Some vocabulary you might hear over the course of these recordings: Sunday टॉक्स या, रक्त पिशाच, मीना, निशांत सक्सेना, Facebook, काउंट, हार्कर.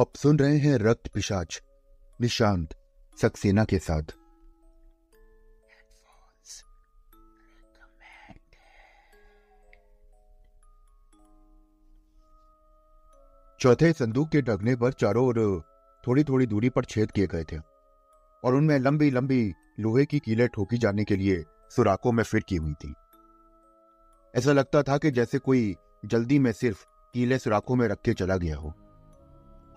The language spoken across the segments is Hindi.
आप सुन रहे हैं रक्त पिशाच निशांत सक्सेना के साथ। चौथे संदूक के ढकने पर चारों ओर थोड़ी थोड़ी दूरी पर छेद किए गए थे और उनमें लंबी लंबी लोहे की कीलें ठोकी जाने के लिए सुराखों में फिट की हुई थी। ऐसा लगता था कि जैसे कोई जल्दी में सिर्फ कीले सुराखों में रख के चला गया हो।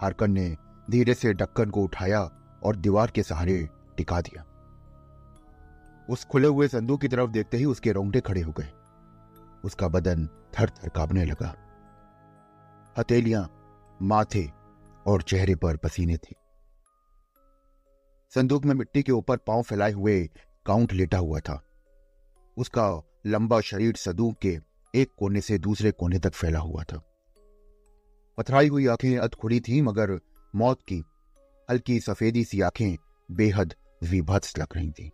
हार्कर ने धीरे से ढक्कन को उठाया और दीवार के सहारे टिका दिया। उस खुले हुए संदूक की तरफ देखते ही उसके रोंगटे खड़े हो गए। उसका बदन थर थर कांपने लगा। हथेलियां, माथे और चेहरे पर पसीने थे। संदूक में मिट्टी के ऊपर पांव फैलाए हुए काउंट लेटा हुआ था। उसका लंबा शरीर संदूक के एक कोने से दूसरे कोने तक फैला हुआ था। पथराई हुई आंखें अधखुरी थीं, मगर मौत की हल्की सफेदी सी आंखें बेहद विभत्स लग रही थीं।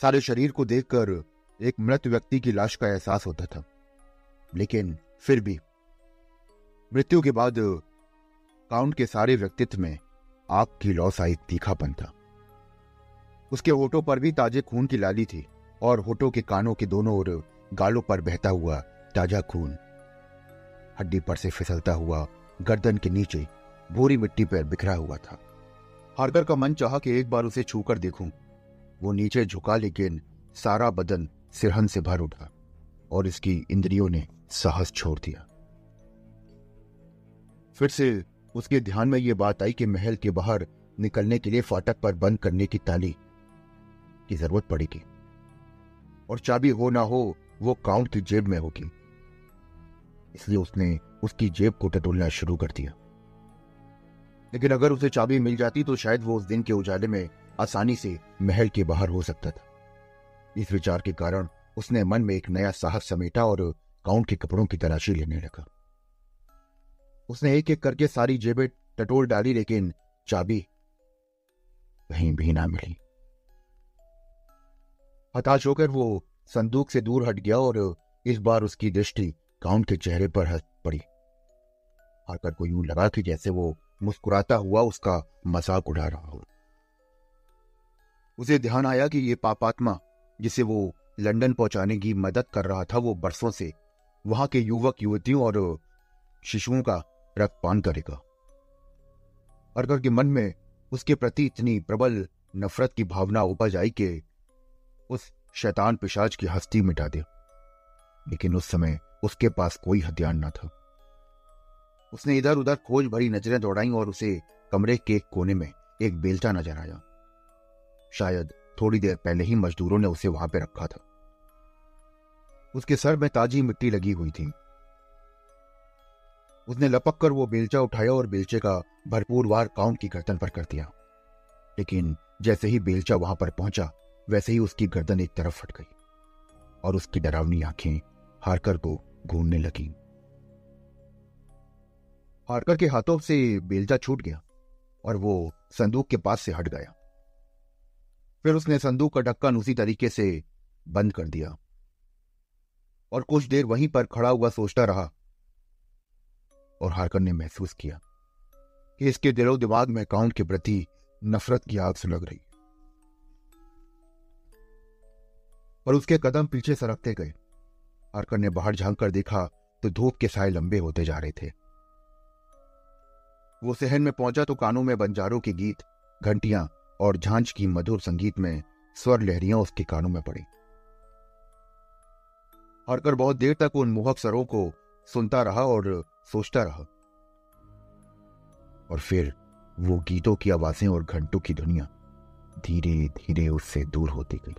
सारे शरीर को देखकर एक मृत व्यक्ति की लाश का एहसास होता था, लेकिन फिर भी मृत्यु के बाद काउंट के सारे व्यक्तित्व में आग की लौ सा एक तीखापन था। उसके होठों पर भी ताजे खून की लाली थी और होठों के कानों के दोनों ओर गालों पर बहता हुआ ताजा खून, हड्डी पर से फिसलता हुआ गर्दन के नीचे भूरी मिट्टी पर बिखरा हुआ था। हार्कर का मन चाहा कि एक बार उसे छूकर देखूं। वो नीचे झुका, लेकिन सारा बदन सिरहन से भर उठा और इसकी इंद्रियों ने साहस छोड़ दिया। फिर से उसके ध्यान में यह बात आई कि महल के बाहर निकलने के लिए फाटक पर बंद करने की ताली की जरूरत पड़ेगी और चाबी हो ना हो वो काउंट की जेब में होगी। इसलिए उसने उसकी जेब को टटोलना शुरू कर दिया, लेकिन अगर उसे चाबी मिल जाती तो शायद वो उस दिन के उजाले में आसानी से महल के बाहर हो सकता था। इस विचार के कारण उसने मन में एक नया साहस समेटा और काउंट के कपड़ों की तलाशी लेने लगा। उसने एक एक करके सारी जेबें टटोल डाली, लेकिन चाबी कहीं भी ना मिली। हताश होकर वो संदूक से दूर हट गया और इस बार उसकी दृष्टि काउंट के चेहरे पर हंस पड़ी। हार्कर को यूं लगा कि जैसे वो मुस्कुराता हुआ उसका मजाक उड़ा रहा हो। उसे ध्यान आया कि ये पापात्मा जिसे वो लंदन पहुंचाने की मदद कर रहा था, वो बरसों से वहां के युवक युवतियों और शिशुओं का रक्तपान करेगा। हार्कर के मन में उसके प्रति इतनी प्रबल नफरत की भावना उपज आई कि उस शैतान पिशाच की हस्ती मिटा दे, लेकिन उस समय उसके पास कोई हथियार न था। उसने इधर उधर खोज भरी नजरें दौड़ाईं और उसे कमरे के एक कोने में एक बेलचा नजर आया। शायद थोड़ी देर पहले ही मजदूरों ने उसे वहां पर रखा था। उसके सर में ताजी मिट्टी लगी हुई थी। उसने लपक कर वो बेलचा उठाया और बेलचे का भरपूर वार काउंट की गर्दन पर कर दिया, लेकिन जैसे ही बेलचा वहां पर पहुंचा वैसे ही उसकी गर्दन एक तरफ फट गई और उसकी डरावनी आंखें हार्कर को घूमने लगी। हार्कर के हाथों से बेलचा छूट गया और वो संदूक के पास से हट गया। फिर उसने संदूक का ढक्कन उसी तरीके से बंद कर दिया और कुछ देर वहीं पर खड़ा हुआ सोचता रहा। और हार्कर ने महसूस किया कि इसके दिलो दिमाग में काउंट के प्रति नफरत की आग सुलग रही, पर उसके कदम पीछे सरकते गए। हार्कर ने बाहर झांक कर देखा तो धूप के साए लंबे होते जा रहे थे। वो सहन में पहुंचा तो कानों में बंजारों के गीत, घंटियां और झांझ की मधुर संगीत में स्वर लहरियां उसके कानों में पड़ी। हार्कर बहुत देर तक उन मोहक स्वरों को सुनता रहा और सोचता रहा, और फिर वो गीतों की आवाजें और घंटों की दुनिया धीरे धीरे उससे दूर होती गई।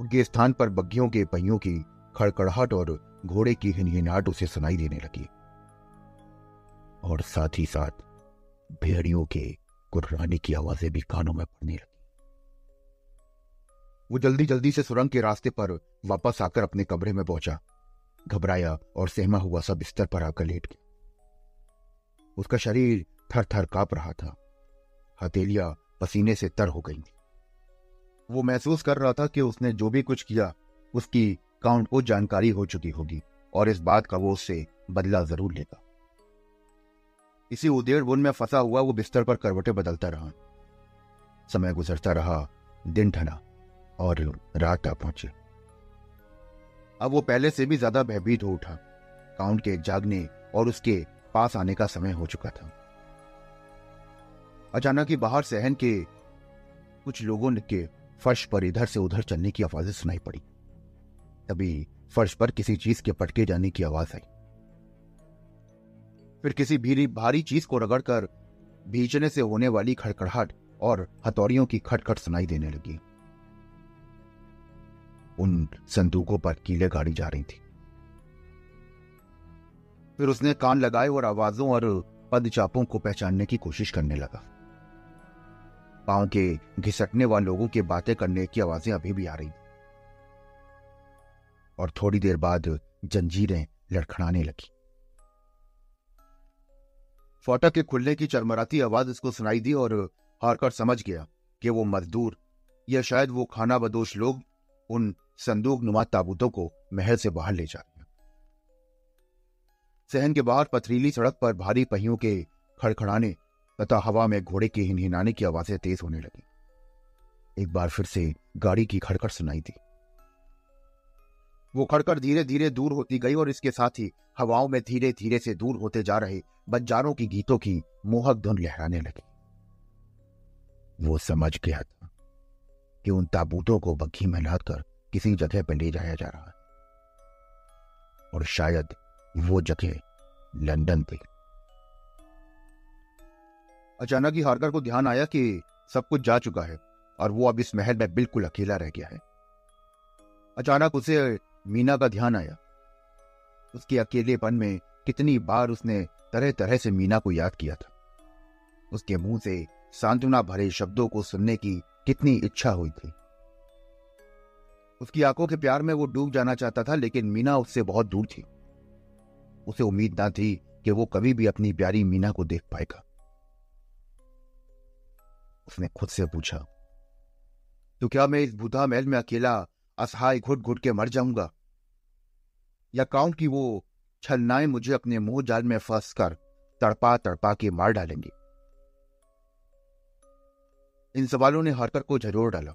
उनके स्थान पर बग्घियों के पहियों की खड़खड़ाहट और घोड़े की हिनहिनाहट उसे सुनाई देने लगी, और साथ ही साथ भेड़ियों के कुर्राने की आवाजें भी कानों में पड़ने लगी। वो जल्दी जल्दी से सुरंग के रास्ते पर वापस आकर अपने कमरे में पहुंचा, घबराया और सहमा हुआ सब बिस्तर पर आकर लेट गया। उसका शरीर थर थर कांप रहा था। हथेलियां पसीने से तर हो गई थी। वो महसूस कर रहा था कि उसने जो भी कुछ किया उसकी काउंट को जानकारी हो चुकी होगी और इस बात का वो उससे बदला जरूर लेगा। इसी उधेड़ बुन में फंसा हुआ वो बिस्तर पर करवटें बदलता रहा। समय गुजरता रहा, दिन ठना और रात आ पहुंची। अब वो पहले से भी ज्यादा भयभीत हो उठा। काउंट के जागने और उसके पास आने का समय हो चुका था। अचानक ही बाहर सहन के कुछ लोगों के फर्श पर इधर से उधर चलने की आवाजें सुनाई पड़ी। तभी फर्श पर किसी चीज के पटके जाने की आवाज आई, फिर किसी भारी चीज को रगड़कर भींचने से होने वाली खड़खड़ाहट और हथौड़ियों की खटखट सुनाई देने लगी। उन संदूकों पर कीलें गाड़ी जा रही थी। फिर उसने कान लगाए और आवाजों और पदचापों को पहचानने की कोशिश करने लगा। पांव के घिसटने वाले लोगों के बातें करने की आवाजें अभी भी आ रही थी और थोड़ी देर बाद जंजीरें लड़खड़ाने लगी। फाटक के खुलने की चरमराती आवाज उसको सुनाई दी और हार्कर समझ गया कि वो मजदूर या शायद वो खाना बदोश लोग उन संदूक नुमा ताबूतों को महल से बाहर ले जा रहे। सहन के बाहर पथरीली सड़क पर भारी पहियों के खड़खड़ाने तथा हवा में घोड़े के हिनहिनाने की आवाजें तेज होने लगी। एक बार फिर से गाड़ी की खड़खड़ सुनाई दी। वो खड़खड़ धीरे धीरे दूर होती गई और इसके साथ ही हवाओं में धीरे धीरे से दूर होते जा रहे बंजारों की गीतों की मोहक धुन लहराने लगी। वो समझ गया था कि उन ताबूतों को बग्घी में लाद कर किसी जगह पर ले जाया जा रहा है और शायद वो जगह लंदन थी। अचानक ही हार्कर को ध्यान आया कि सब कुछ जा चुका है और वो अब इस महल में बिल्कुल अकेला रह गया है। अचानक उसे मीना का ध्यान आया। उसके अकेलेपन में कितनी बार उसने तरह तरह से मीना को याद किया था। उसके मुंह से सांत्वना भरे शब्दों को सुनने की कितनी इच्छा हुई थी। उसकी आंखों के प्यार में वो डूब जाना चाहता था, लेकिन मीना उससे बहुत दूर थी। उसे उम्मीद ना थी कि वो कभी भी अपनी प्यारी मीना को देख पाएगा। उसने खुद से पूछा, तो क्या मैं इस भूथा महल में अकेला असहाय घुट घुट के मर जाऊंगा, या काउंट की वो छलनाएं मुझे अपने मोह जाल में फंस कर तड़पा तड़पा के मार डालेंगे? इन सवालों ने हार्कर को झरोर डाला।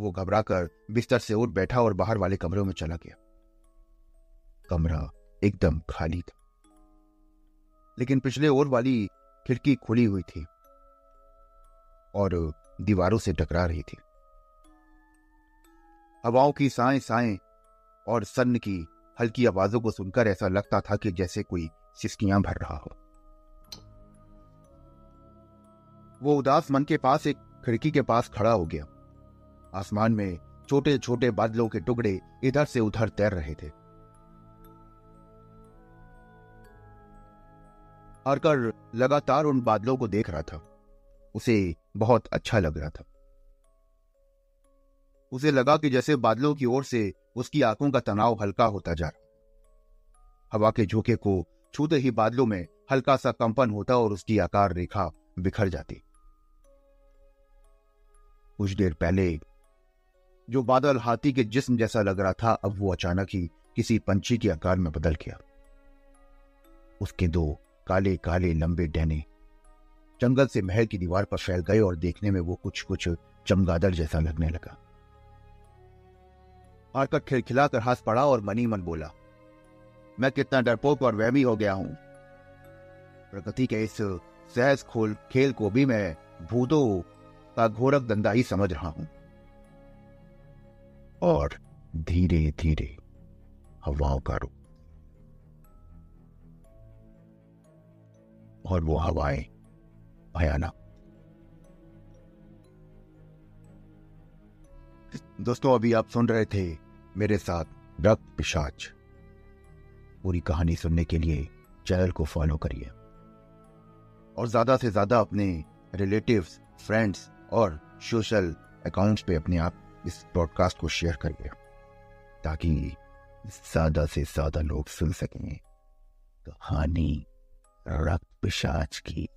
वो घबराकर बिस्तर से उठ बैठा और बाहर वाले कमरों में चला गया। कमरा एकदम खाली था, लेकिन पिछले ओर वाली खिड़की खुली हुई थी और दीवारों से टकरा रही थी। हवाओं की साएं साएं और सन्न की हल्की आवाजों को सुनकर ऐसा लगता था कि जैसे कोई सिसकियां भर रहा हो। वो उदास मन के पास एक खिड़की के पास खड़ा हो गया। आसमान में छोटे छोटे बादलों के टुकड़े इधर से उधर तैर रहे थे। हार्कर लगातार उन बादलों को देख रहा था। उसे बहुत अच्छा लग रहा था। उसे लगा कि जैसे बादलों की ओर से उसकी आंखों का तनाव हल्का होता जा रहा। हवा के झोंके को छूते ही बादलों में हल्का सा कंपन होता और उसकी आकार रेखा बिखर जाती। कुछ देर पहले जो बादल हाथी के जिस्म जैसा लग रहा था, अब वो अचानक ही किसी पंछी के आकार में बदल गया। उसके दो काले काले लंबे डैने जंगल से महल की दीवार पर फैल गए और देखने में वो कुछ कुछ चमगादड़ जैसा लगने लगा। हार्कर खिलखिलाकर हंस पड़ा और मनी मन बोला, मैं कितना डरपोक और वहमी हो गया हूं। प्रकृति के इस सहज खेल को भी मैं भूतों का घोरक धंधा ही समझ रहा हूं। और धीरे धीरे हवाओं का रुख, और वो हवाएं भयानक। दोस्तों, अभी आप सुन रहे थे मेरे साथ रक्त पिशाच। पूरी कहानी सुनने के लिए चैनल को फॉलो करिए और ज्यादा से ज्यादा अपने रिलेटिव्स, फ्रेंड्स और सोशल अकाउंट्स पे अपने आप इस पॉडकास्ट को शेयर करिए ताकि ज्यादा से ज्यादा लोग सुन सकें कहानी रक्त पिशाच की।